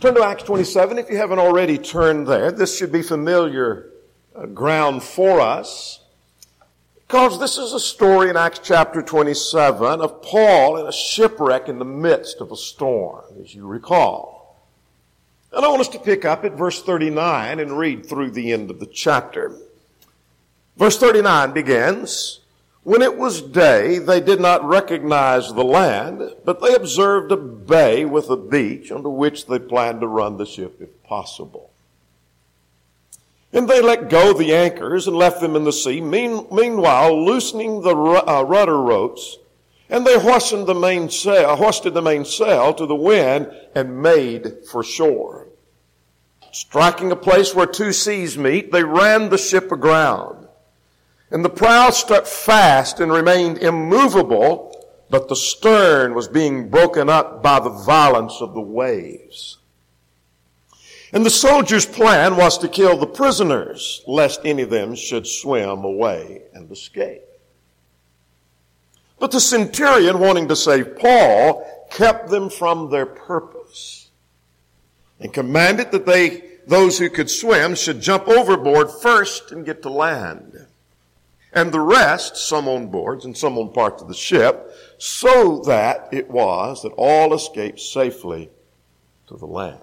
Turn to Acts 27 if you haven't already turned there. This should be familiar ground for us, because this is a story in Acts chapter 27 of Paul in a shipwreck in the midst of a storm, as you recall. And I want us to pick up at verse 39 and read through the end of the chapter. Verse 39 begins, "When it was day, they did not recognize the land, but they observed a bay with a beach onto which they planned to run the ship if possible. And they let go the anchors and left them in the sea, meanwhile loosening the rudder ropes, and they hoisted the mainsail to the wind and made for shore. Striking a place where two seas meet, they ran the ship aground. And the prow stuck fast and remained immovable, but the stern was being broken up by the violence of the waves. And the soldiers' plan was to kill the prisoners, lest any of them should swim away and escape. But the centurion, wanting to save Paul, kept them from their purpose and commanded that those who could swim should jump overboard first and get to land. And the rest, some on boards and some on parts of the ship, so that it was that all escaped safely to the land."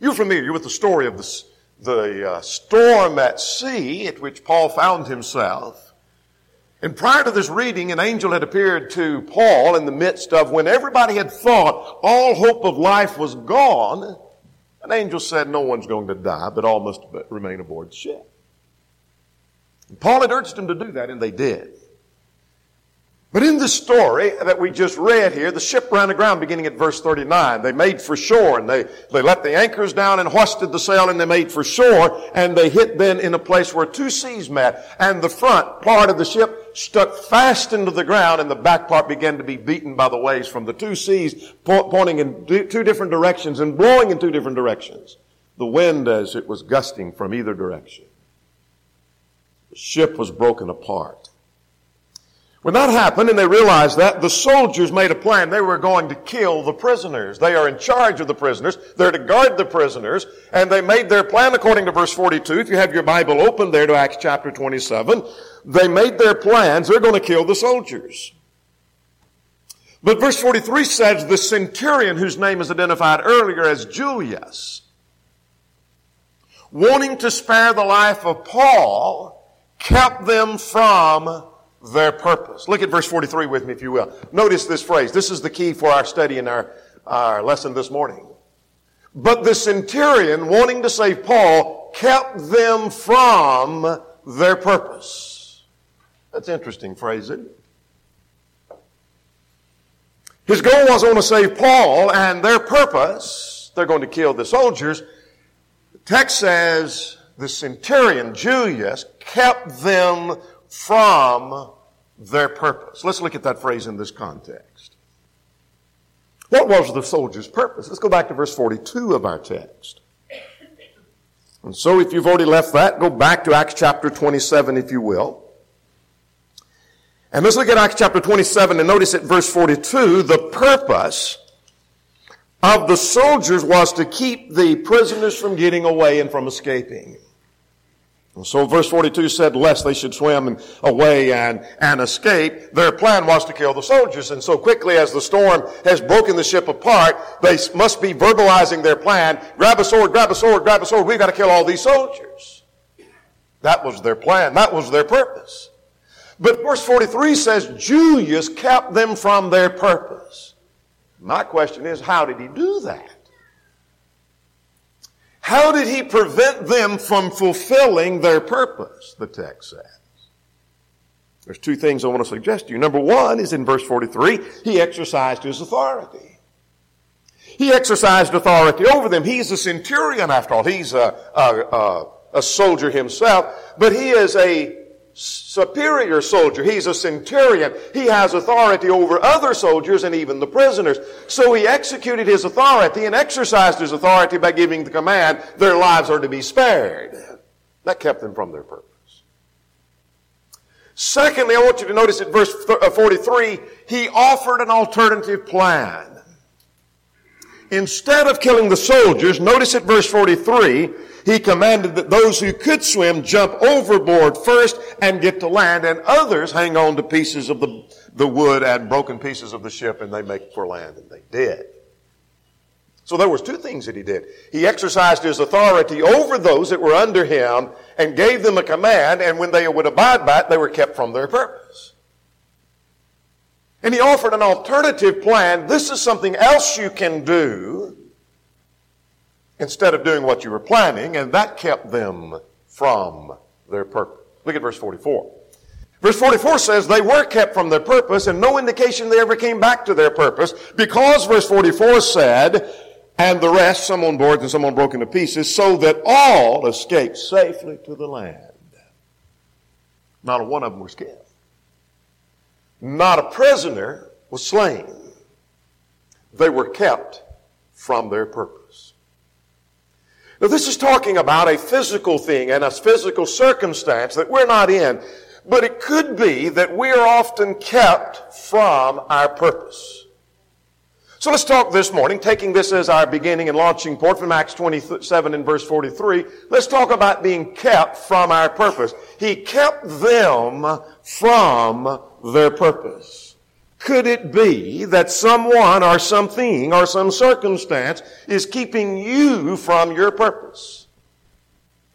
You're familiar with the story of the storm at sea at which Paul found himself. And prior to this reading, an angel had appeared to Paul in the midst of when everybody had thought all hope of life was gone. An angel said, "No one's going to die, but all must remain aboard the ship." Paul had urged them to do that, and they did. But in the story that we just read here, the ship ran aground beginning at verse 39. They made for shore, and they let the anchors down and hoisted the sail, and they made for shore, and they hit then in a place where two seas met, and the front part of the ship stuck fast into the ground, and the back part began to be beaten by the waves from the two seas, pointing in two different directions and blowing in two different directions, the wind as it was gusting from either direction. The ship was broken apart. When that happened and they realized that, the soldiers made a plan. They were going to kill the prisoners. They are in charge of the prisoners. They're to guard the prisoners. And they made their plan according to verse 42. If you have your Bible open there to Acts chapter 27, they made their plans. They're going to kill the soldiers. But verse 43 says the centurion, whose name is identified earlier as Julius, wanting to spare the life of Paul, kept them from their purpose. Look at verse 43 with me, if you will. Notice this phrase. This is the key for our study in our lesson this morning. But the centurion, wanting to save Paul, kept them from their purpose. That's an interesting phrase, isn't it? His goal was to save Paul, and their purpose, they're going to kill the soldiers. The text says, the centurion, Julius, kept them from their purpose. Let's look at that phrase in this context. What was the soldier's purpose? Let's go back to verse 42 of our text. And so if you've already left that, go back to Acts chapter 27, if you will. And let's look at Acts chapter 27 and notice at verse 42, the purpose of the soldiers was to keep the prisoners from getting away and from escaping. So verse 42 said, lest they should swim away and escape. Their plan was to kill the soldiers. And so quickly as the storm has broken the ship apart, they must be verbalizing their plan. Grab a sword, grab a sword, grab a sword. We've got to kill all these soldiers. That was their plan. That was their purpose. But verse 43 says, Julius kept them from their purpose. My question is, how did he do that? How did he prevent them from fulfilling their purpose, the text says? There's two things I want to suggest to you. Number one is in verse 43, he exercised his authority. He exercised authority over them. He's a centurion, after all. He's a soldier himself, but he is a superior soldier. He's a centurion. He has authority over other soldiers and even the prisoners. So he executed his authority and exercised his authority by giving the command, their lives are to be spared. That kept them from their purpose. Secondly, I want you to notice at verse 43, he offered an alternative plan. Instead of killing the soldiers, notice at verse 43, he commanded that those who could swim jump overboard first and get to land, and others hang on to pieces of the wood and broken pieces of the ship, and they make for land, and they did. So there was two things that he did. He exercised his authority over those that were under him and gave them a command, and when they would abide by it, they were kept from their purpose. And he offered an alternative plan. This is something else you can do instead of doing what you were planning, and that kept them from their purpose. Look at verse 44. Verse 44 says they were kept from their purpose, and no indication they ever came back to their purpose, because verse 44 said, and the rest, some on boards and some on broken to pieces, so that all escaped safely to the land. Not a one of them was killed. Not a prisoner was slain. They were kept from their purpose. Now this is talking about a physical thing and a physical circumstance that we're not in, but it could be that we are often kept from our purpose. So let's talk this morning, taking this as our beginning and launching port from Acts 27 and verse 43. Let's talk about being kept from our purpose. He kept them from their purpose. Could it be that someone or something or some circumstance is keeping you from your purpose?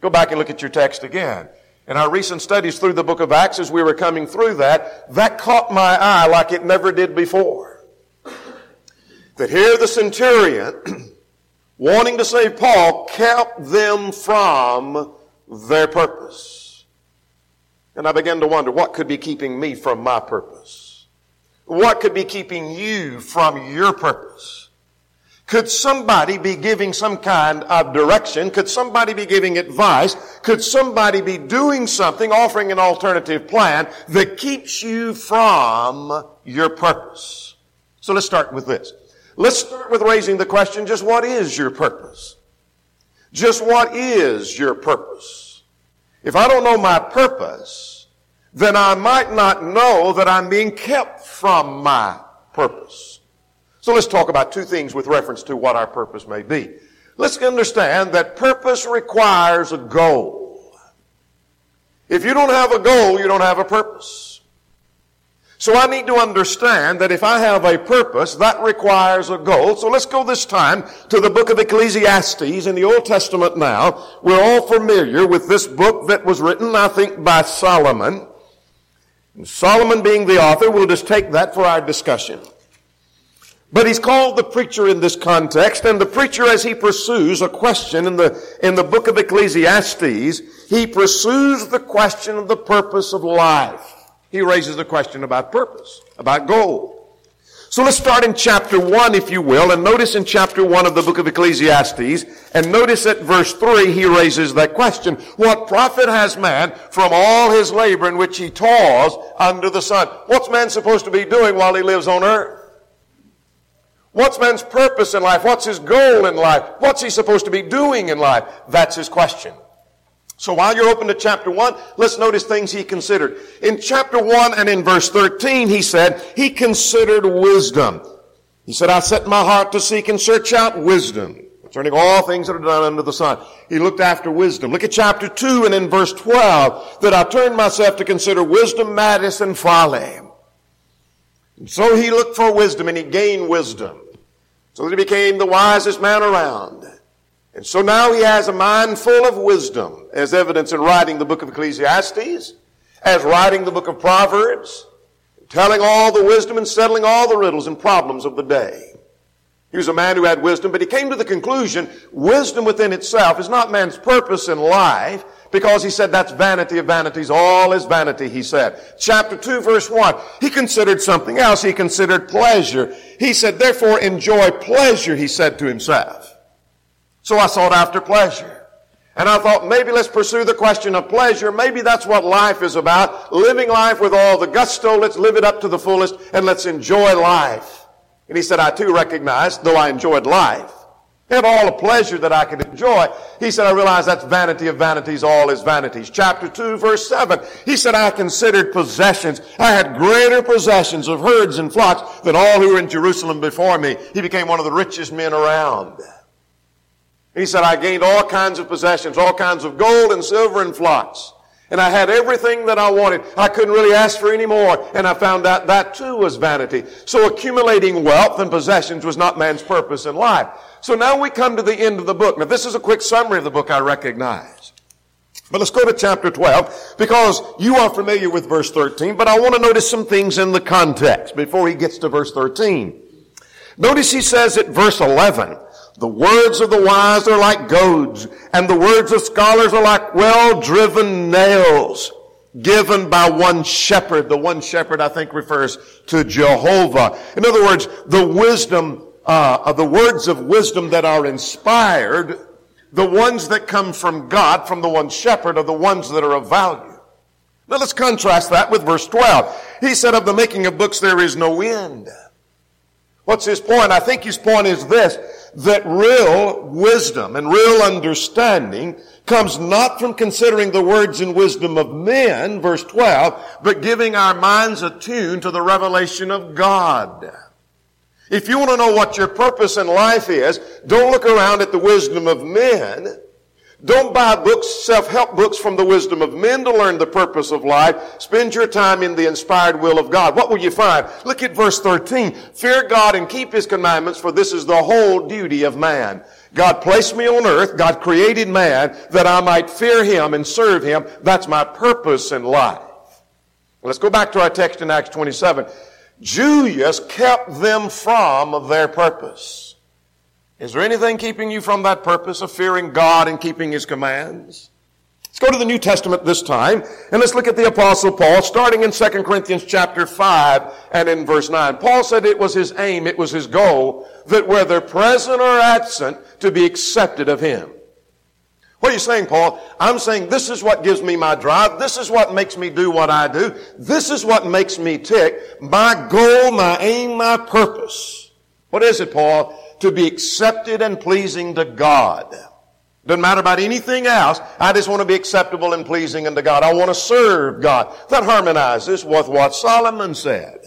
Go back and look at your text again. In our recent studies through the book of Acts, as we were coming through that caught my eye like it never did before. That here the centurion, wanting to save Paul, kept them from their purpose. And I began to wonder, what could be keeping me from my purpose? What could be keeping you from your purpose? Could somebody be giving some kind of direction? Could somebody be giving advice? Could somebody be doing something, offering an alternative plan that keeps you from your purpose? So let's start with this. Let's start with raising the question, just what is your purpose? Just what is your purpose? If I don't know my purpose, then I might not know that I'm being kept from my purpose. So let's talk about two things with reference to what our purpose may be. Let's understand that purpose requires a goal. If you don't have a goal, you don't have a purpose. So I need to understand that if I have a purpose, that requires a goal. So let's go this time to the book of Ecclesiastes in the Old Testament now. We're all familiar with this book that was written, I think, by Solomon. And Solomon being the author, we'll just take that for our discussion. But he's called the preacher in this context, and the preacher, as he pursues a question in the book of Ecclesiastes, he pursues the question of the purpose of life. He raises the question about purpose, about goal. So let's start in chapter 1, if you will, and notice in chapter 1 of the book of Ecclesiastes, and notice at verse 3, he raises that question. What profit has man from all his labor in which he toils under the sun? What's man supposed to be doing while he lives on earth? What's man's purpose in life? What's his goal in life? What's he supposed to be doing in life? That's his question. So while you're open to chapter 1, let's notice things he considered. In chapter 1 and in verse 13, he said, he considered wisdom. He said, I set my heart to seek and search out wisdom, concerning all things that are done under the sun. He looked after wisdom. Look at chapter 2 and in verse 12, that I turned myself to consider wisdom, madness, and folly. And so he looked for wisdom and he gained wisdom, so that he became the wisest man around. And so now he has a mind full of wisdom, as evidence in writing the book of Ecclesiastes, as writing the book of Proverbs, telling all the wisdom and settling all the riddles and problems of the day. He was a man who had wisdom, but he came to the conclusion wisdom within itself is not man's purpose in life, because he said that's vanity of vanities, all is vanity, he said. Chapter 2, verse 1, he considered something else. He considered pleasure. He said, therefore enjoy pleasure, he said to himself. So I sought after pleasure. And I thought, maybe let's pursue the question of pleasure. Maybe that's what life is about. Living life with all the gusto. Let's live it up to the fullest and let's enjoy life. And he said, I too recognized, though I enjoyed life, I have all the pleasure that I can enjoy. He said, I realize that's vanity of vanities, all is vanities. Chapter 2, verse 7. He said, I considered possessions. I had greater possessions of herds and flocks than all who were in Jerusalem before me. He became one of the richest men around. He said, I gained all kinds of possessions, all kinds of gold and silver and flocks. And I had everything that I wanted. I couldn't really ask for any more. And I found out that too was vanity. So accumulating wealth and possessions was not man's purpose in life. So now we come to the end of the book. Now this is a quick summary of the book, I recognize. But let's go to chapter 12, because you are familiar with verse 13, but I want to notice some things in the context before he gets to verse 13. Notice he says at verse 11, the words of the wise are like goads, and the words of scholars are like well-driven nails given by one shepherd. The one shepherd, I think, refers to Jehovah. In other words, the wisdom, the words of wisdom that are inspired, the ones that come from God, from the one shepherd, are the ones that are of value. Now let's contrast that with verse 12. He said, of the making of books, there is no end. What's his point? I think his point is this, that real wisdom and real understanding comes not from considering the words and wisdom of men, verse 12, but giving our minds attuned to the revelation of God. If you want to know what your purpose in life is, don't look around at the wisdom of men. Don't buy books, self-help books from the wisdom of men to learn the purpose of life. Spend your time in the inspired will of God. What will you find? Look at verse 13. Fear God and keep his commandments, for this is the whole duty of man. God placed me on earth. God created man that I might fear him and serve him. That's my purpose in life. Let's go back to our text in Acts 27. Julius kept them from their purpose. Is there anything keeping you from that purpose of fearing God and keeping his commands? Let's go to the New Testament this time, and let's look at the Apostle Paul, starting in 2 Corinthians chapter 5 and in verse 9. Paul said it was his aim, it was his goal, that whether present or absent, to be accepted of him. What are you saying, Paul? I'm saying this is what gives me my drive. This is what makes me do what I do. This is what makes me tick. My goal, my aim, my purpose. What is it, Paul? To be accepted and pleasing to God. Doesn't matter about anything else. I just want to be acceptable and pleasing unto God. I want to serve God. That harmonizes with what Solomon said.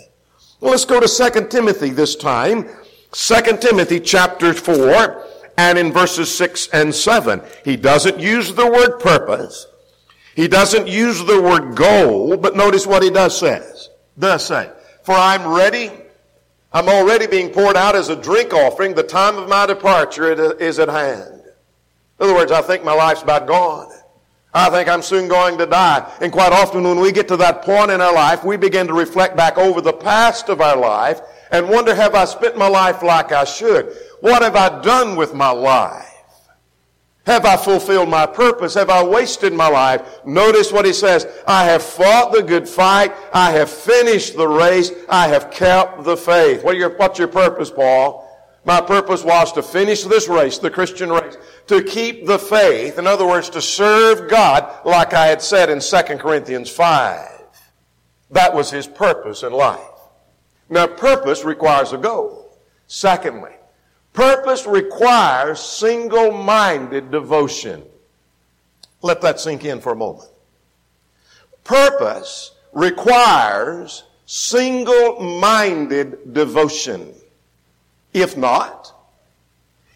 Well, let's go to 2 Timothy this time. 2 Timothy chapter 4. And in verses 6 and 7, he doesn't use the word purpose. He doesn't use the word goal, but notice what he does say. For I'm ready. I'm already being poured out as a drink offering. The time of my departure is at hand. In other words, I think my life's about gone. I think I'm soon going to die. And quite often when we get to that point in our life, we begin to reflect back over the past of our life and wonder, have I spent my life like I should? What have I done with my life? Have I fulfilled my purpose? Have I wasted my life? Notice what he says. I have fought the good fight. I have finished the race. I have kept the faith. What's your purpose, Paul? My purpose was to finish this race, the Christian race, to keep the faith. In other words, to serve God like I had said in 2 Corinthians 5. That was his purpose in life. Now, purpose requires a goal. Secondly, purpose requires single-minded devotion. Let that sink in for a moment. Purpose requires single-minded devotion. If not,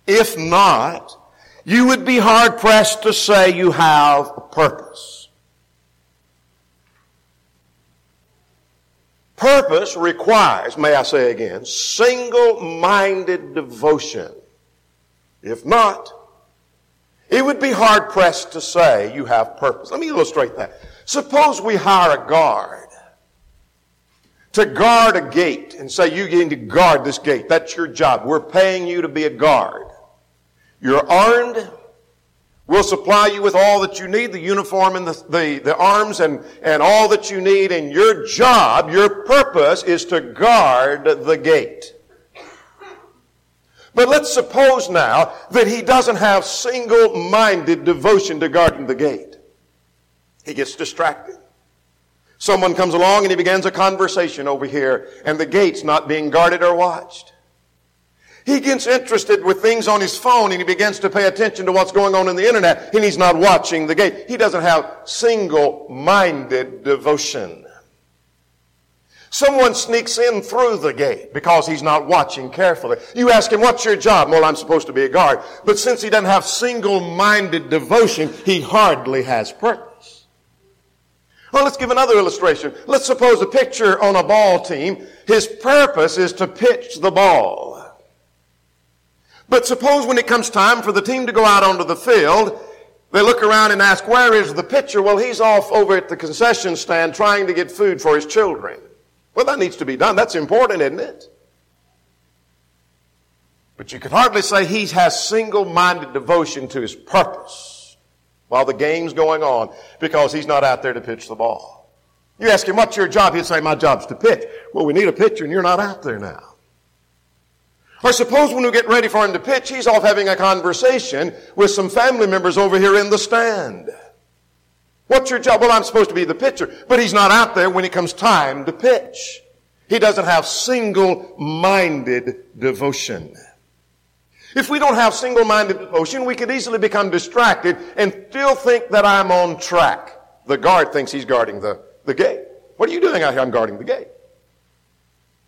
you would be hard-pressed to say you have a purpose. Purpose requires, may I say again, single-minded devotion. If not, it would be hard-pressed to say you have purpose. Let me illustrate that. Suppose we hire a guard to guard a gate and say, you're going to guard this gate. That's your job. We're paying you to be a guard. You're armed. We'll supply you with all that you need, the uniform and the arms and all that you need. And your job, your purpose is to guard the gate. But let's suppose now that he doesn't have single-minded devotion to guarding the gate. He gets distracted. Someone comes along and he begins a conversation over here, and the gate's not being guarded or watched. He gets interested with things on his phone and he begins to pay attention to what's going on in the internet, and he's not watching the gate. He doesn't have single-minded devotion. Someone sneaks in through the gate because he's not watching carefully. You ask him, what's your job? Well, I'm supposed to be a guard. But since he doesn't have single-minded devotion, he hardly has purpose. Well, let's give another illustration. Let's suppose a pitcher on a ball team. His purpose is to pitch the ball. But suppose when it comes time for the team to go out onto the field, they look around and ask, where is the pitcher? Well, he's off over at the concession stand trying to get food for his children. Well, that needs to be done. That's important, isn't it? But you could hardly say he has single-minded devotion to his purpose while the game's going on, because he's not out there to pitch the ball. You ask him, what's your job? He'll say, my job's to pitch. Well, we need a pitcher, and you're not out there now. Or suppose when we get ready for him to pitch, he's off having a conversation with some family members over here in the stand. What's your job? Well, I'm supposed to be the pitcher. But he's not out there when it comes time to pitch. He doesn't have single-minded devotion. If we don't have single-minded devotion, we could easily become distracted and still think that I'm on track. The guard thinks he's guarding the gate. What are you doing out here? I'm guarding the gate.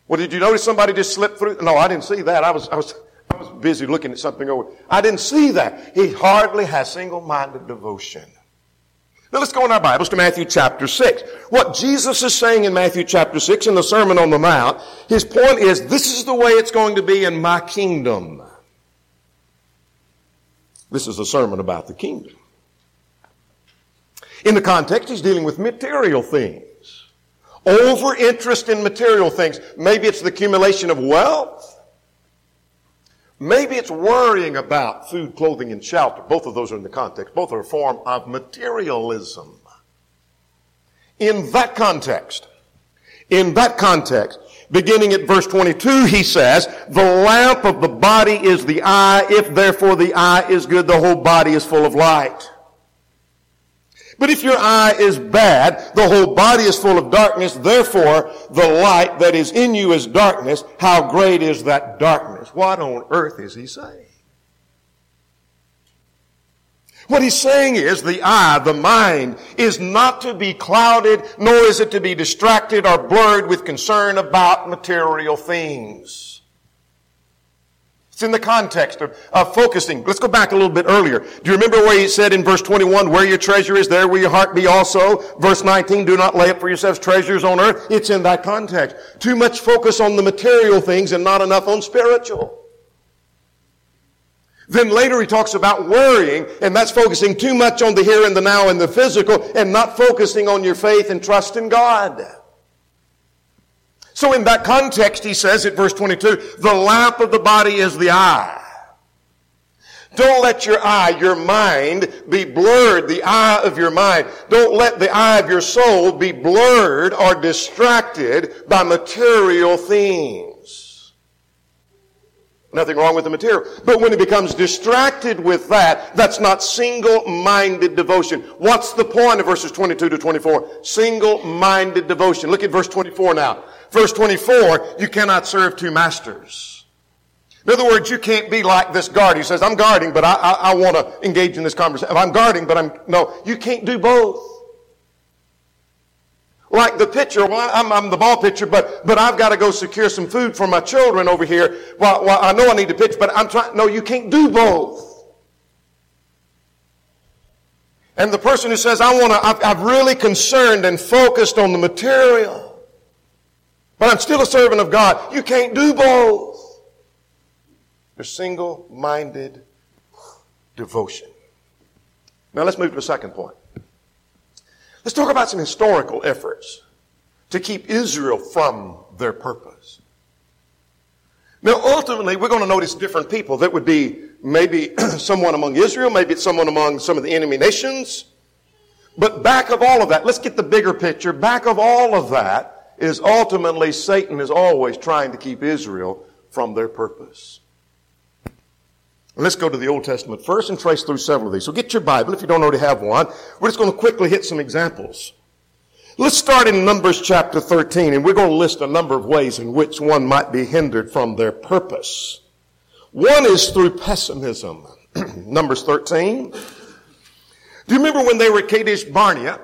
Well, did you notice somebody just slipped through? No, I didn't see that. I was busy looking at something over. I didn't see that. He hardly has single-minded devotion. Now let's go in our Bibles to Matthew chapter 6. What Jesus is saying in Matthew chapter 6 in the Sermon on the Mount, his point is, this is the way it's going to be in my kingdom. This is a sermon about the kingdom. In the context, he's dealing with material things. Over interest in material things. Maybe it's the accumulation of wealth. Maybe it's worrying about food, clothing, and shelter. Both of those are in the context. Both are a form of materialism. In that context, beginning at verse 22, he says, the lamp of the body is the eye. If therefore the eye is good, the whole body is full of light. But if your eye is bad, the whole body is full of darkness. Therefore, the light that is in you is darkness. How great is that darkness? What on earth is he saying? What he's saying is the eye, the mind, is not to be clouded, nor is it to be distracted or blurred with concern about material things. It's in the context of focusing. Let's go back a little bit earlier. Do you remember where he said in verse 21, where your treasure is, there will your heart be also? Verse 19, do not lay up for yourselves treasures on earth. It's in that context. Too much focus on the material things and not enough on spiritual. Then later he talks about worrying, and that's focusing too much on the here and the now and the physical and not focusing on your faith and trust in God. So in that context, he says at verse 22, the lamp of the body is the eye. Don't let your eye, your mind, be blurred, the eye of your mind. Don't let the eye of your soul be blurred or distracted by material things. Nothing wrong with the material. But when it becomes distracted with that, that's not single-minded devotion. What's the point of verses 22 to 24? Single-minded devotion. Look at verse 24 now. Verse 24, you cannot serve two masters. In other words, you can't be like this guard. He says, I'm guarding, but I want to engage in this conversation. I'm guarding, but no, you can't do both. Like the pitcher, well, I'm the ball pitcher, but I've got to go secure some food for my children over here. Well, I know I need to pitch, but no, you can't do both. And the person who says, I've really concerned and focused on the material, but I'm still a servant of God. You can't do both. You're single-minded devotion. Now let's move to a second point. Let's talk about some historical efforts to keep Israel from their purpose. Now ultimately, we're going to notice different people. That would be maybe someone among Israel, maybe it's someone among some of the enemy nations. But back of all of that, let's get the bigger picture. Back of all of that, is ultimately Satan is always trying to keep Israel from their purpose. Let's go to the Old Testament first and trace through several of these. So get your Bible if you don't already have one. We're just going to quickly hit some examples. Let's start in Numbers chapter 13, and we're going to list a number of ways in which one might be hindered from their purpose. One is through pessimism. Numbers 13. Do you remember when they were at Kadesh Barnea?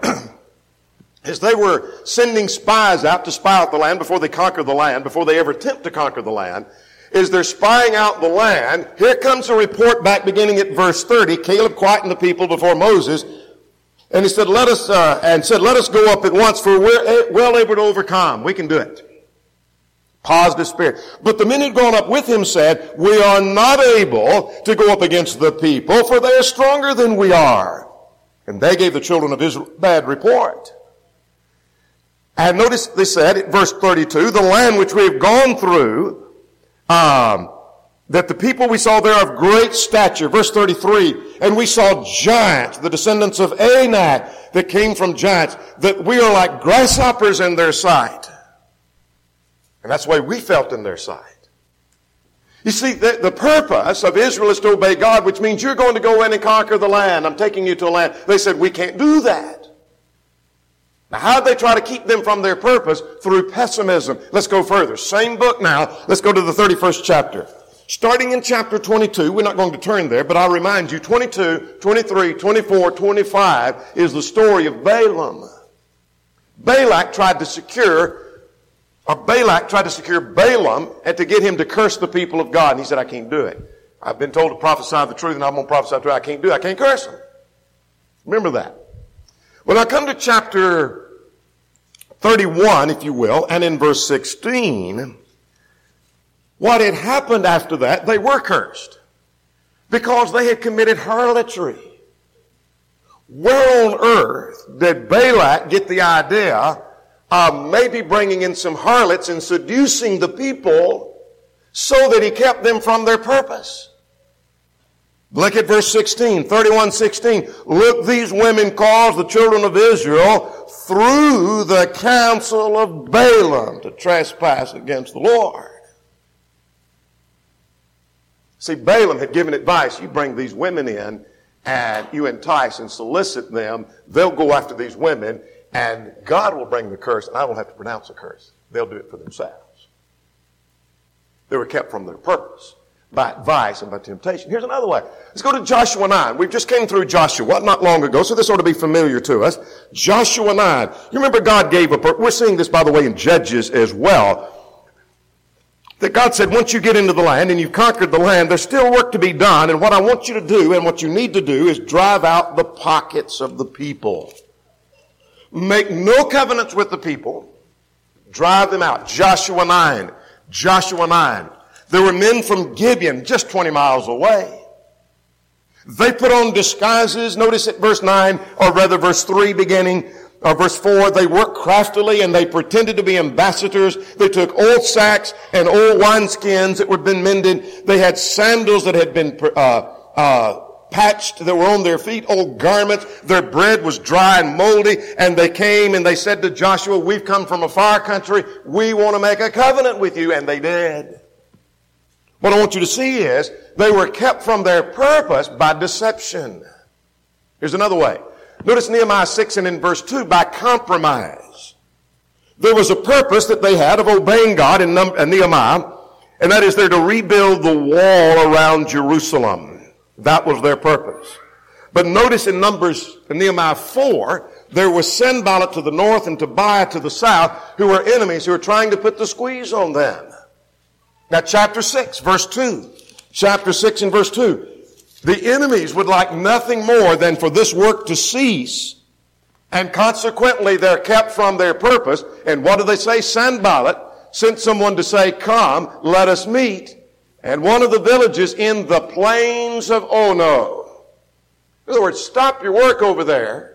As they were sending spies out to spy out the land before they conquer the land, before they ever attempt to conquer the land, as they're spying out the land, here comes a report back beginning at verse 30. Caleb quietened the people before Moses, and he said, "Let us go up at once, for we're well able to overcome. We can do it." Positive spirit. But the men who'd gone up with him said, "We are not able to go up against the people, for they are stronger than we are." And they gave the children of Israel bad report. And notice they said at verse 32, "The land which we have gone through, that the people we saw there are of great stature." Verse 33, "And we saw giants, the descendants of Anak that came from giants, that we are like grasshoppers in their sight." And that's the way we felt in their sight. You see, the purpose of Israel is to obey God, which means you're going to go in and conquer the land. I'm taking you to a land. They said, "We can't do that." Now, how did they try to keep them from their purpose? Through pessimism. Let's go further. Same book now. Let's go to the 31st chapter. Starting in chapter 22, we're not going to turn there, but I'll remind you, 22, 23, 24, 25 is the story of Balaam. Balak tried to secure Balaam and to get him to curse the people of God. And he said, "I can't do it. I've been told to prophesy the truth, and I'm going to prophesy the truth. I can't do it. I can't curse them." Remember that. Well, I come to chapter 31, if you will, and in verse 16, what had happened after that, they were cursed because they had committed harlotry. Where on earth did Balak get the idea of maybe bringing in some harlots and seducing the people so that he kept them from their purpose? Look at verse 16, 31:16. "Look, these women caused the children of Israel through the counsel of Balaam to trespass against the Lord." See, Balaam had given advice. You bring these women in and you entice and solicit them. They'll go after these women and God will bring the curse and I don't have to pronounce the curse. They'll do it for themselves. They were kept from their purpose by advice and by temptation. Here's another way. Let's go to Joshua 9. We've just came through Joshua not long ago, so this ought to be familiar to us. Joshua 9. You remember God gave a purpose. We're seeing this, by the way, in Judges as well. That God said, once you get into the land and you've conquered the land, there's still work to be done. And what I want you to do and what you need to do is drive out the pockets of the people. Make no covenants with the people. Drive them out. Joshua 9. Joshua 9. There were men from Gibeon just 20 miles away. They put on disguises. Notice at verse 9, or rather verse 3 beginning, or verse 4, "They worked craftily and they pretended to be ambassadors. They took old sacks and old wineskins that had been mended. They had sandals that had been patched that were on their feet, old garments. Their bread was dry and moldy. And they came and they said to Joshua, 'We've come from a far country. We want to make a covenant with you.' And they did." What I want you to see is they were kept from their purpose by deception. Here's another way. Notice Nehemiah 6 and in verse 2, by compromise. There was a purpose that they had of obeying God in Nehemiah, and that is they're to rebuild the wall around Jerusalem. That was their purpose. But notice in Nehemiah 4, there was Sanballat to the north and Tobiah to the south, who were enemies who were trying to put the squeeze on them. Now, chapter 6, verse 2. Chapter 6 and verse 2. The enemies would like nothing more than for this work to cease, and consequently they're kept from their purpose. And what do they say? Sanballat sent someone to say, "Come, let us meet." And one of the villages in the plains of Ono. In other words, stop your work over there.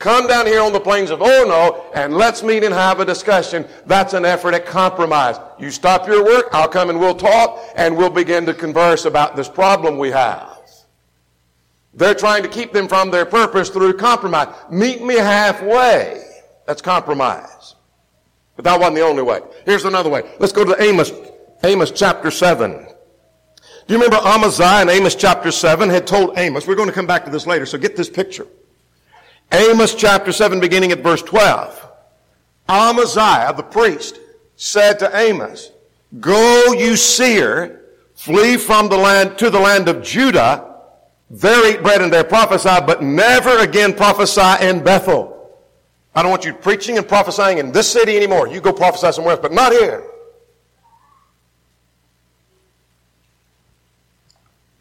Come down here on the plains of Ono and let's meet and have a discussion. That's an effort at compromise. You stop your work, I'll come and we'll talk and we'll begin to converse about this problem we have. They're trying to keep them from their purpose through compromise. Meet me halfway. That's compromise. But that wasn't the only way. Here's another way. Let's go to Amos chapter 7. Do you remember Amaziah in Amos chapter 7 had told Amos, we're going to come back to this later, so get this picture. Amos chapter 7 beginning at verse 12. Amaziah the priest said to Amos, "Go, you seer, Flee from the land to the land of Judah. There eat bread and there prophesy, but never again prophesy in Bethel. I don't want you preaching and prophesying in this city anymore. You go prophesy somewhere else, but not here.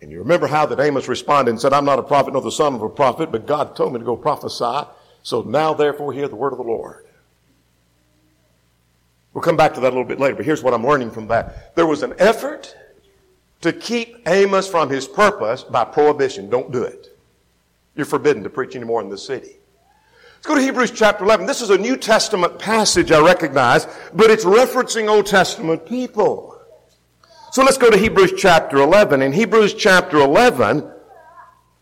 And you remember how that Amos responded and said, I'm not a prophet, nor the son of a prophet, but God told me to go prophesy. So now, therefore, hear the word of the Lord. We'll come back to that a little bit later, but here's what I'm learning from that. There was an effort to keep Amos from his purpose by prohibition. Don't do it. You're forbidden to preach anymore in this city. Let's go to Hebrews chapter 11. This is a New Testament passage, I recognize, but it's referencing Old Testament people. So let's go to Hebrews chapter 11. In Hebrews chapter 11,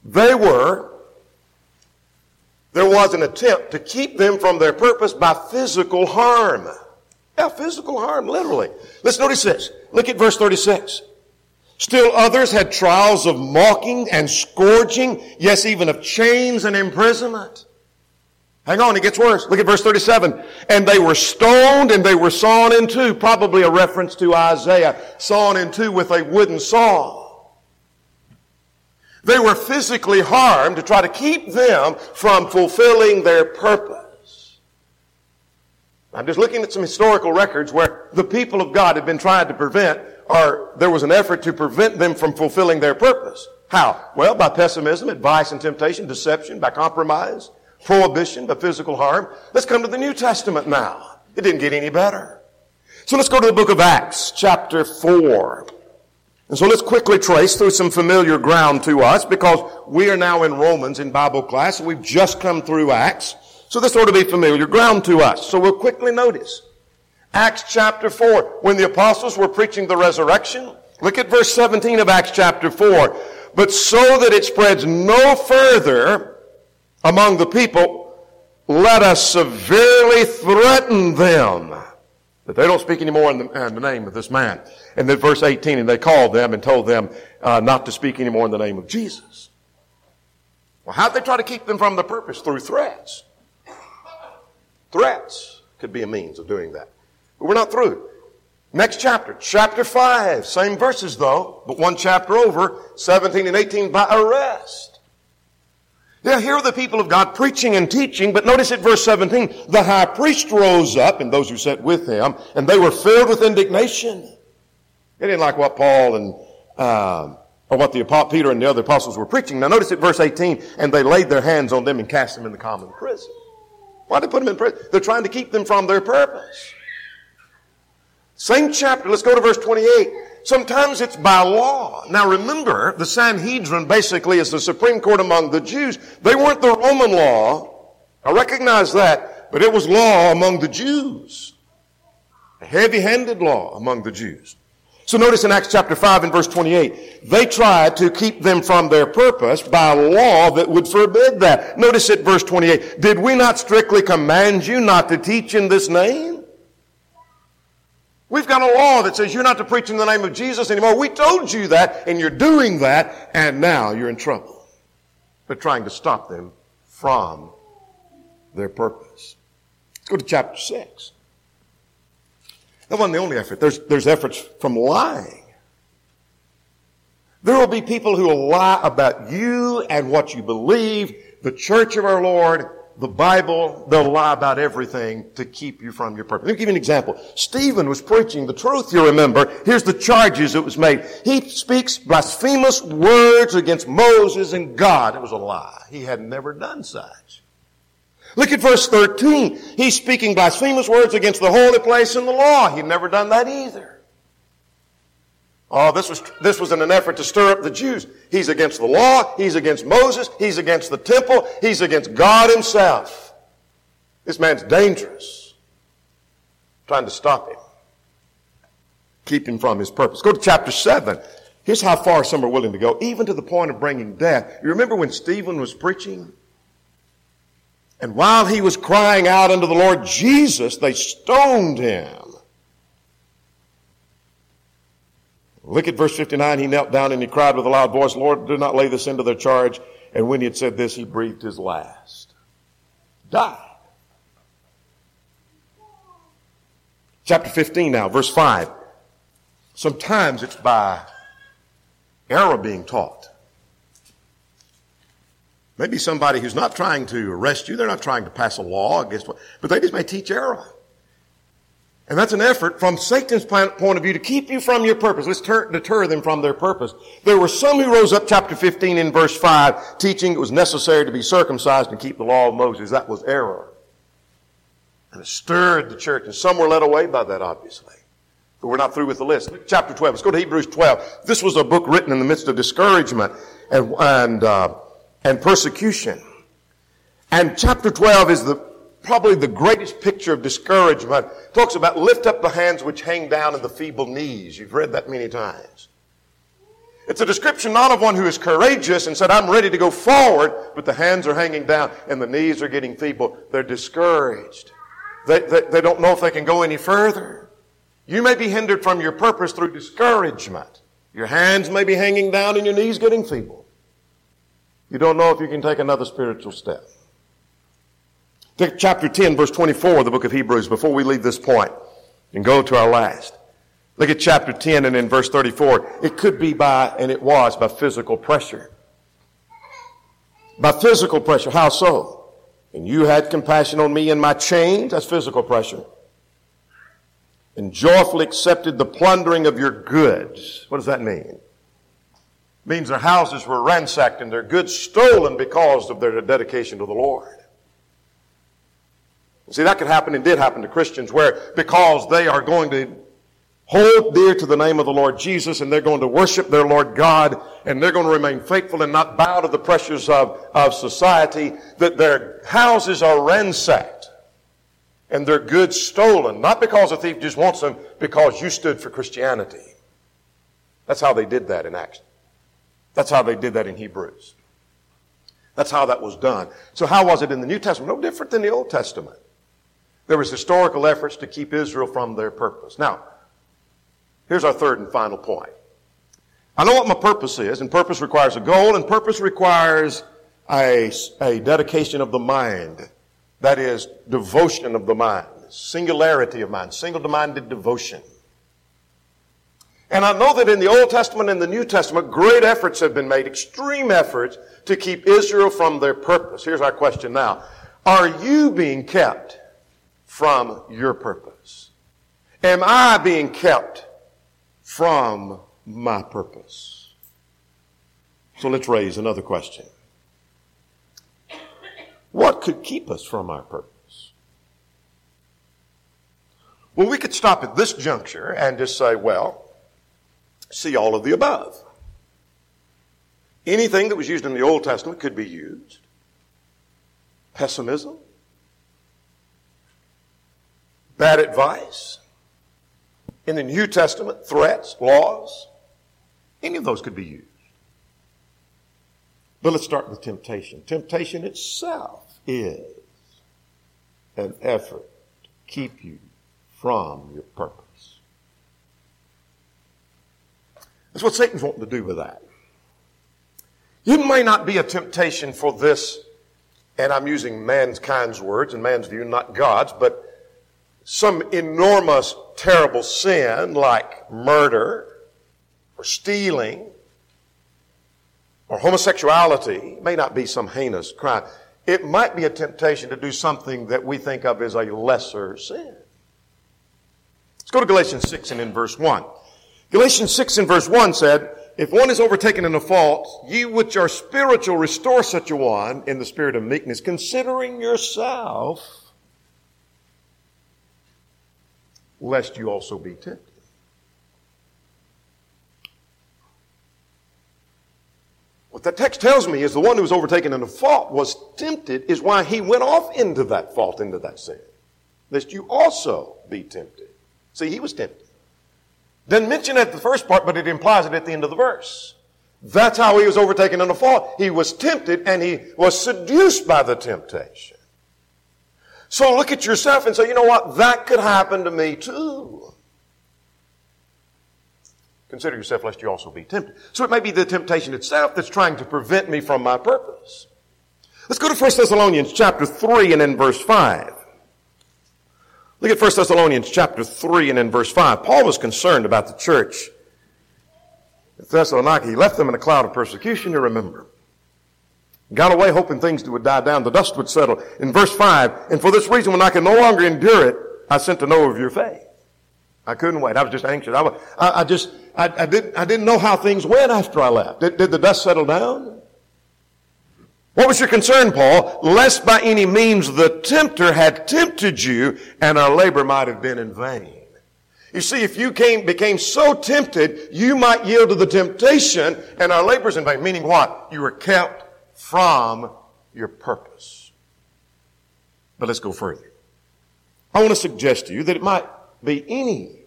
there was an attempt to keep them from their purpose by physical harm. Yeah, physical harm, literally. Let's notice this. Look at verse 36. Still others had trials of mocking and scourging, yes, even of chains and imprisonment. Hang on, it gets worse. Look at verse 37. And they were stoned and they were sawn in two. Probably a reference to Isaiah. Sawn in two with a wooden saw. They were physically harmed to try to keep them from fulfilling their purpose. I'm just looking at some historical records where the people of God had been trying to prevent, or there was an effort to prevent them from fulfilling their purpose. How? Well, by pessimism, advice and temptation, deception, by compromise. Prohibition, by physical harm. Let's come to the New Testament now. It didn't get any better. So let's go to the book of Acts, chapter 4. And so let's quickly trace through some familiar ground to us, because we are now in Romans in Bible class, and we've just come through Acts. So this ought to be familiar ground to us. So we'll quickly notice. Acts chapter 4, when the apostles were preaching the resurrection, look at verse 17 of Acts chapter 4. But so that it spreads no further among the people, let us severely threaten them that they don't speak anymore in the name of this man. And then verse 18, and they called them and told them not to speak anymore in the name of Jesus. Well, how'd they try to keep them from the purpose? Through threats. Threats could be a means of doing that. But we're not through. Next chapter, chapter 5, same verses though, but one chapter over, 17 and 18, by arrest. Yeah, here are the people of God preaching and teaching, but notice at verse 17, the high priest rose up, and those who sat with him, and they were filled with indignation. They didn't like what Paul and or what the Peter and the other apostles were preaching. Now notice at verse 18, and they laid their hands on them and cast them in the common prison. Why'd they put them in prison? They're trying to keep them from their purpose. Same chapter, let's go to verse 28. Sometimes it's by law. Now remember, the Sanhedrin basically is the Supreme Court among the Jews. They weren't the Roman law. I recognize that, but it was law among the Jews. A heavy-handed law among the Jews. So notice in Acts chapter 5 and verse 28, they tried to keep them from their purpose by a law that would forbid that. Notice at verse 28, did we not strictly command you not to teach in this name? We've got a law that says you're not to preach in the name of Jesus anymore. We told you that, and you're doing that, and now you're in trouble. They're trying to stop them from their purpose. Let's go to chapter 6. That wasn't the only effort. There's efforts from lying. There will be people who will lie about you and what you believe, the church of our Lord, the Bible. They'll lie about everything to keep you from your purpose. Let me give you an example. Stephen was preaching the truth, you remember. Here's the charges that was made. He speaks blasphemous words against Moses and God. It was a lie. He had never done such. Look at verse 13. He's speaking blasphemous words against the holy place and the law. He'd never done that either. Oh, this was in an effort to stir up the Jews. He's against the law. He's against Moses. He's against the temple. He's against God himself. This man's dangerous. Trying to stop him. Keep him from his purpose. Go to chapter 7. Here's how far some are willing to go, even to the point of bringing death. You remember when Stephen was preaching? And while he was crying out unto the Lord Jesus, they stoned him. Look at verse 59. He knelt down and he cried with a loud voice, Lord, do not lay this into their charge. And when he had said this, he breathed his last. Died. Chapter 15 now, verse 5. Sometimes it's by error being taught. Maybe somebody who's not trying to arrest you, they're not trying to pass a law against what, but they just may teach error. And that's an effort from Satan's point of view to keep you from your purpose. Let's deter them from their purpose. There were some who rose up, chapter 15 in verse 5, teaching it was necessary to be circumcised and keep the law of Moses. That was error. And it stirred the church, and some were led away by that, obviously. But we're not through with the list. Look, chapter 12. Let's go to Hebrews 12. This was a book written in the midst of discouragement and persecution. And chapter 12 is probably the greatest picture of discouragement. It talks about lift up the hands which hang down and the feeble knees. You've read that many times. It's a description not of one who is courageous and said, I'm ready to go forward, but the hands are hanging down and the knees are getting feeble. They're discouraged. They don't know if they can go any further. You may be hindered from your purpose through discouragement. Your hands may be hanging down and your knees getting feeble. You don't know if you can take another spiritual step. Take chapter 10, verse 24 of the book of Hebrews, before we leave this point and go to our last. Look at chapter 10 and in verse 34. It could be by physical pressure. By physical pressure. How so? And you had compassion on me in my chains. That's physical pressure. And joyfully accepted the plundering of your goods. What does that mean? It means their houses were ransacked and their goods stolen because of their dedication to the Lord. See, that could happen and did happen to Christians where because they are going to hold dear to the name of the Lord Jesus and they're going to worship their Lord God and they're going to remain faithful and not bow to the pressures of society, that their houses are ransacked and their goods stolen, not because a thief just wants them, because you stood for Christianity. That's how they did that in Acts. That's how they did that in Hebrews. That's how that was done. So how was it in the New Testament? No different than the Old Testament. There was historical efforts to keep Israel from their purpose. Now, here's our third and final point. I know what my purpose is, and purpose requires a goal, and purpose requires a dedication of the mind. That is, devotion of the mind, singularity of mind, single-minded devotion. And I know that in the Old Testament and the New Testament, great efforts have been made, extreme efforts, to keep Israel from their purpose. Here's our question now. Are you being kept from your purpose? Am I being kept from my purpose? So let's raise another question. What could keep us from our purpose? Well, we could stop at this juncture and just say, well, see all of the above. Anything that was used in the Old Testament could be used. Pessimism. Bad advice. In the New Testament, threats, laws, any of those could be used. But let's start with temptation. Temptation itself is an effort to keep you from your purpose. That's what Satan's wanting to do with that. You may not be a temptation for this, and I'm using mankind's words and man's view, not God's, but some enormous, terrible sin like murder or stealing or homosexuality. It may not be some heinous crime. It might be a temptation to do something that we think of as a lesser sin. Let's go to Galatians 6 and in verse 1. Galatians 6 and verse 1 said, if one is overtaken in a fault, ye which are spiritual restore such a one in the spirit of meekness, considering yourself, lest you also be tempted. What that text tells me is the one who was overtaken in a fault was tempted is why he went off into that fault, into that sin. Lest you also be tempted. See, he was tempted. Didn't mention it at the first part, but it implies it at the end of the verse. That's how he was overtaken in a fault. He was tempted and he was seduced by the temptation. So look at yourself and say, you know what? That could happen to me too. Consider yourself lest you also be tempted. So it may be the temptation itself that's trying to prevent me from my purpose. Let's go to 1 Thessalonians chapter 3 and in verse 5. Look at 1 Thessalonians chapter 3 and in verse 5. Paul was concerned about the church. Thessalonica, he left them in a cloud of persecution, you remember. Got away hoping things would die down, the dust would settle. In verse 5, and for this reason, when I can no longer endure it, I sent to know of your faith. I couldn't wait. I was just anxious. I didn't know how things went after I left. Did the dust settle down? What was your concern, Paul? Lest by any means the tempter had tempted you, and our labor might have been in vain. You see, if you became so tempted, you might yield to the temptation, and our labor's in vain. Meaning what? You were kept from your purpose. But let's go further. I want to suggest to you that it might be any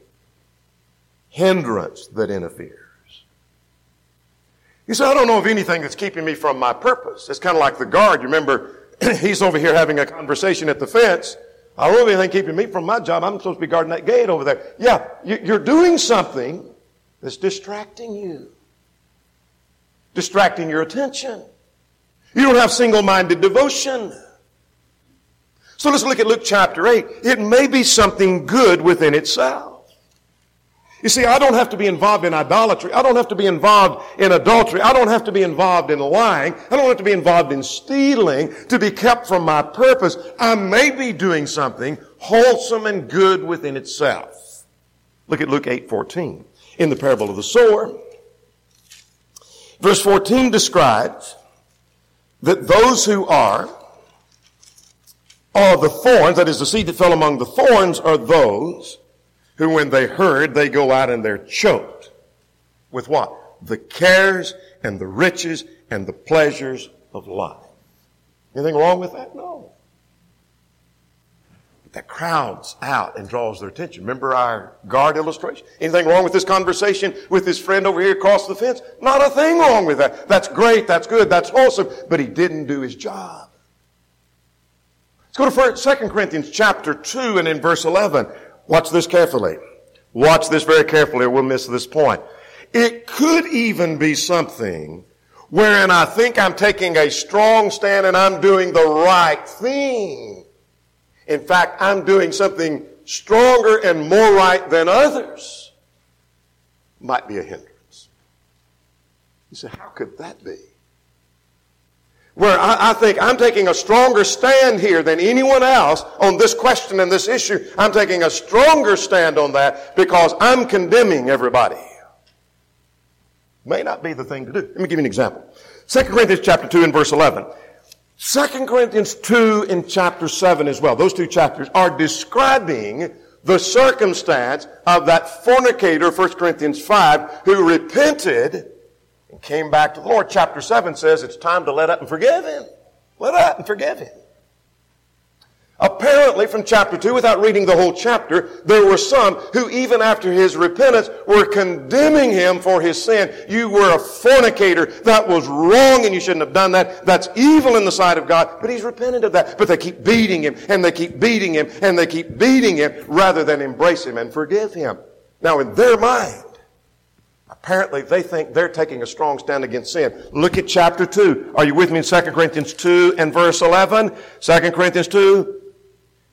hindrance that interferes. You say, I don't know of anything that's keeping me from my purpose. It's kind of like the guard. You remember, he's over here having a conversation at the fence. I don't know of anything keeping me from my job. I'm supposed to be guarding that gate over there. Yeah, you're doing something that's distracting you, distracting your attention. You don't have single-minded devotion. So let's look at Luke chapter 8. It may be something good within itself. You see, I don't have to be involved in idolatry. I don't have to be involved in adultery. I don't have to be involved in lying. I don't have to be involved in stealing to be kept from my purpose. I may be doing something wholesome and good within itself. Look at Luke 8:14. In the parable of the sower, verse 14 describes that those who are the thorns, that is the seed that fell among the thorns, are those who when they heard, they go out and they're choked with what? The cares and the riches and the pleasures of life. Anything wrong with that? No. But that crowds out and draws their attention. Remember our guard illustration? Anything wrong with this conversation with his friend over here across the fence? Not a thing wrong with that. That's great, that's good, that's awesome. But he didn't do his job. Let's go to 2 Corinthians chapter 2 and in verse 11. Watch this carefully. Watch this very carefully or we'll miss this point. It could even be something wherein I think I'm taking a strong stand and I'm doing the right thing. In fact, I'm doing something stronger and more right than others. Might be a hindrance. You say, how could that be? Where I think I'm taking a stronger stand here than anyone else on this question and this issue. I'm taking a stronger stand on that because I'm condemning everybody. May not be the thing to do. Let me give you an example. 2 Corinthians chapter 2 and verse 11. 2 Corinthians 2 and chapter 7 as well. Those two chapters are describing the circumstance of that fornicator, 1 Corinthians 5, who repented and came back to the Lord. Chapter 7 says it's time to let up and forgive him. Let up and forgive him. Apparently from chapter 2, without reading the whole chapter, there were some who even after his repentance were condemning him for his sin. You were a fornicator. That was wrong and you shouldn't have done that. That's evil in the sight of God. But he's repented of that. But they keep beating him and they keep beating him and they keep beating him rather than embrace him and forgive him. Now in their mind, apparently, they think they're taking a strong stand against sin. Look at chapter 2. Are you with me in 2 Corinthians 2 and verse 11? 2 Corinthians 2,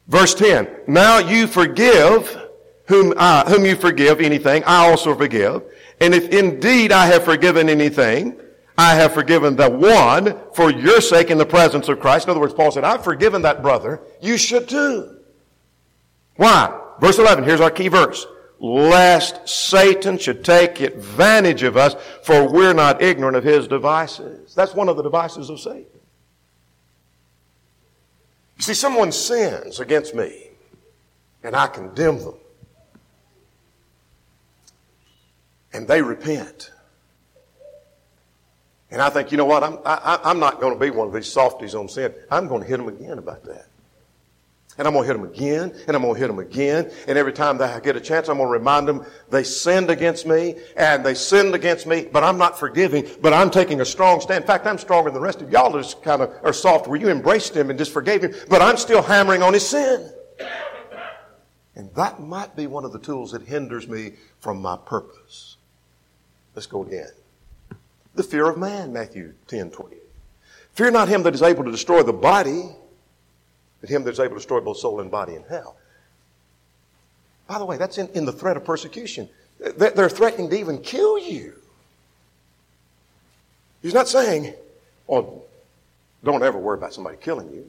verse 10. Now you forgive whom you forgive anything, I also forgive. And if indeed I have forgiven anything, I have forgiven the one for your sake in the presence of Christ. In other words, Paul said, I've forgiven that brother. You should too. Why? Verse 11, here's our key verse. Lest Satan should take advantage of us, for we're not ignorant of his devices. That's one of the devices of Satan. You see, someone sins against me, and I condemn them. And they repent. And I think, you know what, I'm not going to be one of these softies on sin. I'm going to hit them again about that. And I'm going to hit them again, and I'm going to hit them again. And every time that I get a chance, I'm going to remind them they sinned against me, and they sinned against me, but I'm not forgiving, but I'm taking a strong stand. In fact, I'm stronger than the rest of y'all just kind of are soft where you embraced him and just forgave him, but I'm still hammering on his sin. And that might be one of the tools that hinders me from my purpose. Let's go again. The fear of man, Matthew 10:20. Fear not him that is able to destroy the body, but him that's able to destroy both soul and body in hell. By the way, that's in the threat of persecution. They're threatening to even kill you He's not saying, oh, don't ever worry about somebody killing you.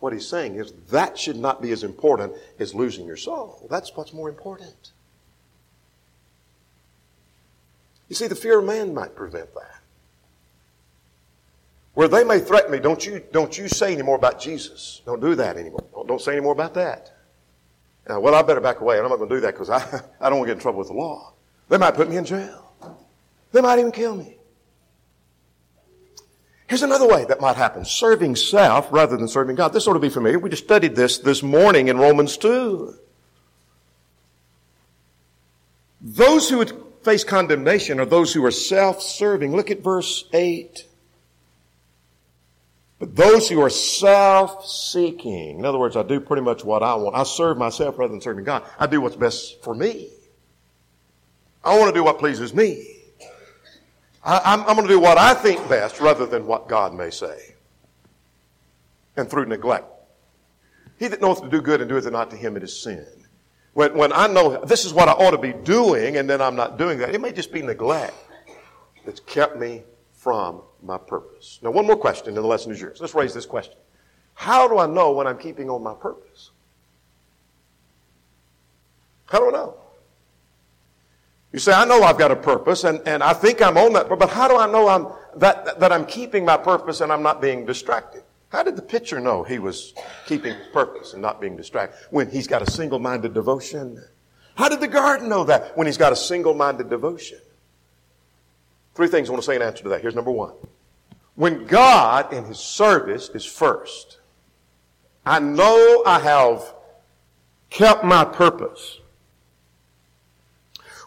What he's saying is that should not be as important as losing your soul. That's what's more important. You see, the fear of man might prevent that. Where they may threaten me, don't you say any more about Jesus. Don't do that anymore. Don't say any more about that. Well, I better back away. I'm not going to do that because I don't want to get in trouble with the law. They might put me in jail. They might even kill me. Here's another way that might happen. Serving self rather than serving God. This ought to be familiar. We just studied this morning in Romans 2. Those who would face condemnation are those who are self-serving. Look at verse 8. But those who are self-seeking, in other words, I do pretty much what I want. I serve myself rather than serving God. I do what's best for me. I want to do what pleases me. I'm going to do what I think best rather than what God may say. And through neglect. He that knoweth to do good and doeth it not, to him it is sin. When I know this is what I ought to be doing and then I'm not doing that, it may just be neglect that's kept me from my purpose. Now, one more question and the lesson is yours. Let's raise this question. How do I know when I'm keeping on my purpose? How do I know? You say, I know I've got a purpose, and I think I'm on that, but how do I know that I'm keeping my purpose and I'm not being distracted? How did the pitcher know he was keeping his purpose and not being distracted when he's got a single-minded devotion? How did the guard know that when he's got a single-minded devotion? Three things I want to say in answer to that. Here's number one. When God in his service is first, I know I have kept my purpose.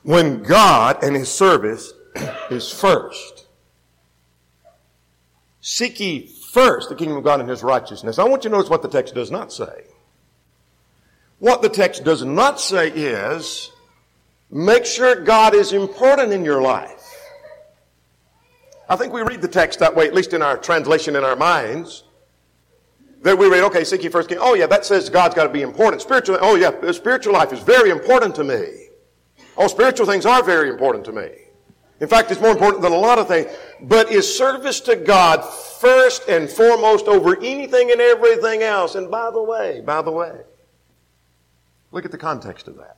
When God and his service is first. Seek ye first the kingdom of God and his righteousness. I want you to notice what the text does not say. What the text does not say is, make sure God is important in your life. I think we read the text that way, at least in our translation in our minds. That we read, okay, seek ye first the kingdom. Oh yeah, that says God's got to be important. Spiritually, oh yeah, the spiritual life is very important to me. Oh, spiritual things are very important to me. In fact, it's more important than a lot of things. But is service to God first and foremost over anything and everything else? And by the way, look at the context of that.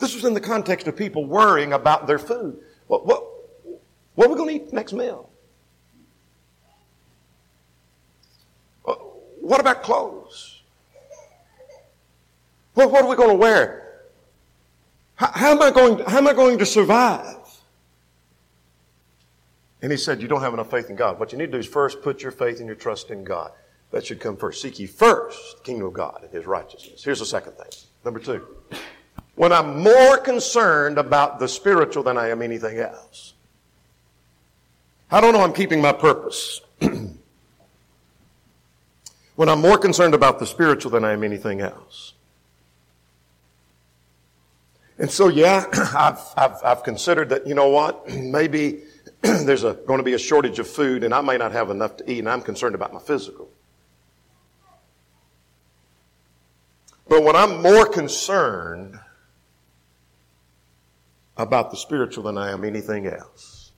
This was in the context of people worrying about their food. What are we going to eat next meal? What about clothes? What are we going to wear? How am I going to survive? And he said, you don't have enough faith in God. What you need to do is first put your faith and your trust in God. That should come first. Seek ye first the kingdom of God and his righteousness. Here's the second thing. Number two. When I'm more concerned about the spiritual than I am anything else. I don't know I'm keeping my purpose. When I'm more concerned about the spiritual than I am anything else. And so, yeah, I've considered that, you know what, maybe there's going to be a shortage of food and I may not have enough to eat and I'm concerned about my physical. But when I'm more concerned about the spiritual than I am anything else.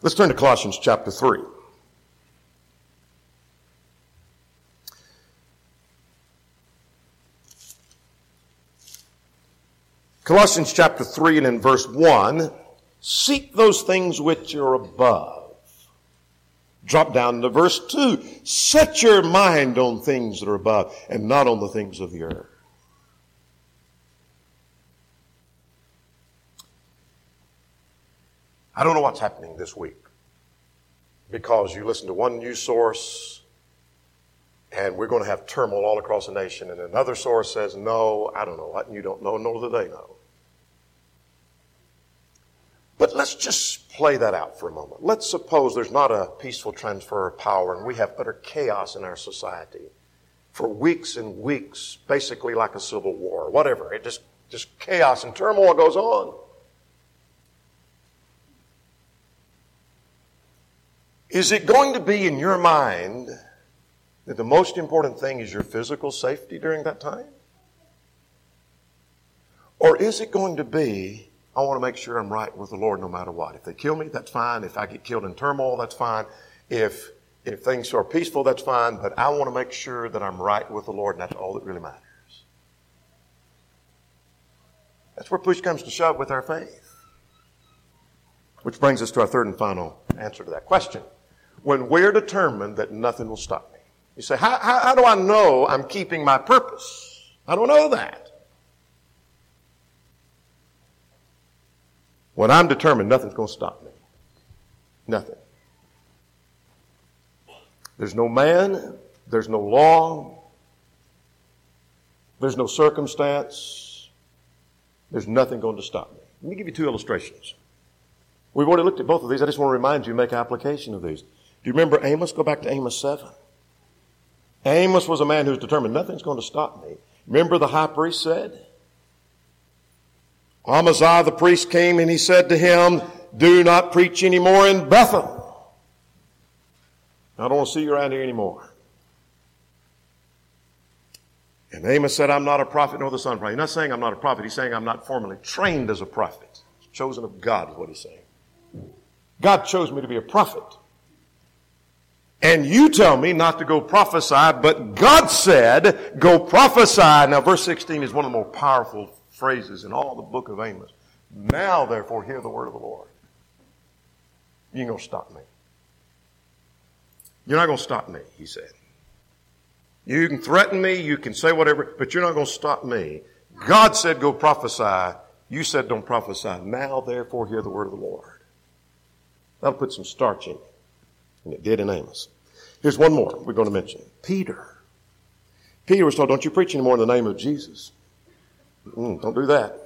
Let's turn to Colossians chapter 3. Colossians chapter 3 and in verse 1, seek those things which are above. Drop down to verse 2. Set your mind on things that are above and not on the things of the earth. I don't know what's happening this week because you listen to one news source and we're going to have turmoil all across the nation. And another source says, no, I don't know what, and you don't know, nor do they know. But let's just play that out for a moment. Let's suppose there's not a peaceful transfer of power and we have utter chaos in our society for weeks and weeks, basically like a civil war, whatever. It just chaos and turmoil goes on. Is it going to be in your mind that the most important thing is your physical safety during that time? Or is it going to be I want to make sure I'm right with the Lord no matter what. If they kill me, that's fine. If I get killed in turmoil, that's fine. If things are peaceful, that's fine. But I want to make sure that I'm right with the Lord, and that's all that really matters. That's where push comes to shove with our faith. Which brings us to our third and final answer to that question. When we're determined that nothing will stop me. You say, how do I know I'm keeping my purpose? I don't know that. When I'm determined, nothing's going to stop me. Nothing. There's no man. There's no law. There's no circumstance. There's nothing going to stop me. Let me give you two illustrations. We've already looked at both of these. I just want to remind you, make application of these. Do you remember Amos? Go back to Amos 7. Amos was a man who's determined, nothing's going to stop me. Remember the high priest said? Amaziah the priest came and he said to him, do not preach anymore in Bethel. I don't want to see you around here anymore. And Amos said, I'm not a prophet nor the son of a prophet. He's not saying I'm not a prophet. He's saying I'm not formally trained as a prophet. He's chosen of God is what he's saying. God chose me to be a prophet. And you tell me not to go prophesy, but God said, go prophesy. Now, verse 16 is one of the more powerful phrases in all the book of Amos. Now, therefore, hear the word of the Lord. You ain't going to stop me. You're not going to stop me, he said. You can threaten me, you can say whatever, but you're not going to stop me. God said go prophesy. You said don't prophesy. Now, therefore, hear the word of the Lord. That'll put some starch in it. And it did in Amos. Here's one more we're going to mention. Peter. Peter was told, don't you preach anymore in the name of Jesus. Don't do that.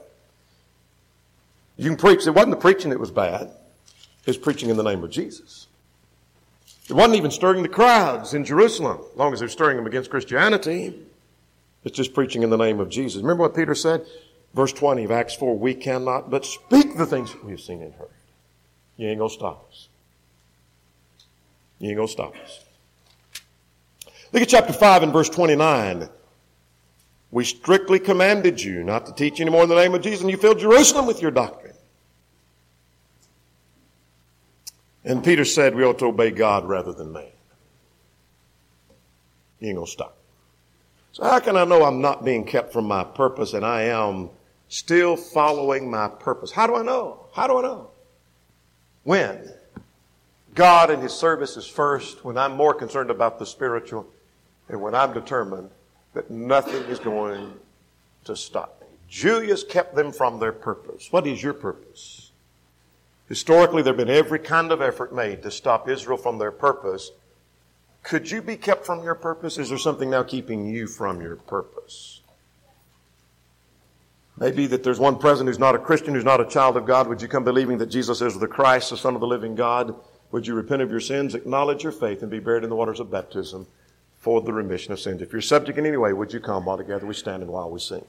You can preach. It wasn't the preaching that was bad. It was preaching in the name of Jesus. It wasn't even stirring the crowds in Jerusalem, as long as they're stirring them against Christianity. It's just preaching in the name of Jesus. Remember what Peter said? Verse 20 of Acts 4, we cannot but speak the things that we have seen and heard. You ain't going to stop us. You ain't going to stop us. Look at chapter 5 and verse 29. We strictly commanded you not to teach any more in the name of Jesus, and you filled Jerusalem with your doctrine. And Peter said, we ought to obey God rather than man. You ain't going to stop. So how can I know I'm not being kept from my purpose and I am still following my purpose? How do I know? How do I know? When God and His service is first, when I'm more concerned about the spiritual, and when I'm determined that nothing is going to stop me. Julius kept them from their purpose. What is your purpose? Historically, there have been every kind of effort made to stop Israel from their purpose. Could you be kept from your purpose? Is there something now keeping you from your purpose? Maybe that there's one present who's not a Christian, who's not a child of God. Would you come believing that Jesus is the Christ, the Son of the living God? Would you repent of your sins, acknowledge your faith, and be buried in the waters of baptism for the remission of sins? If you're subject in any way, would you come while together we stand and while we sing?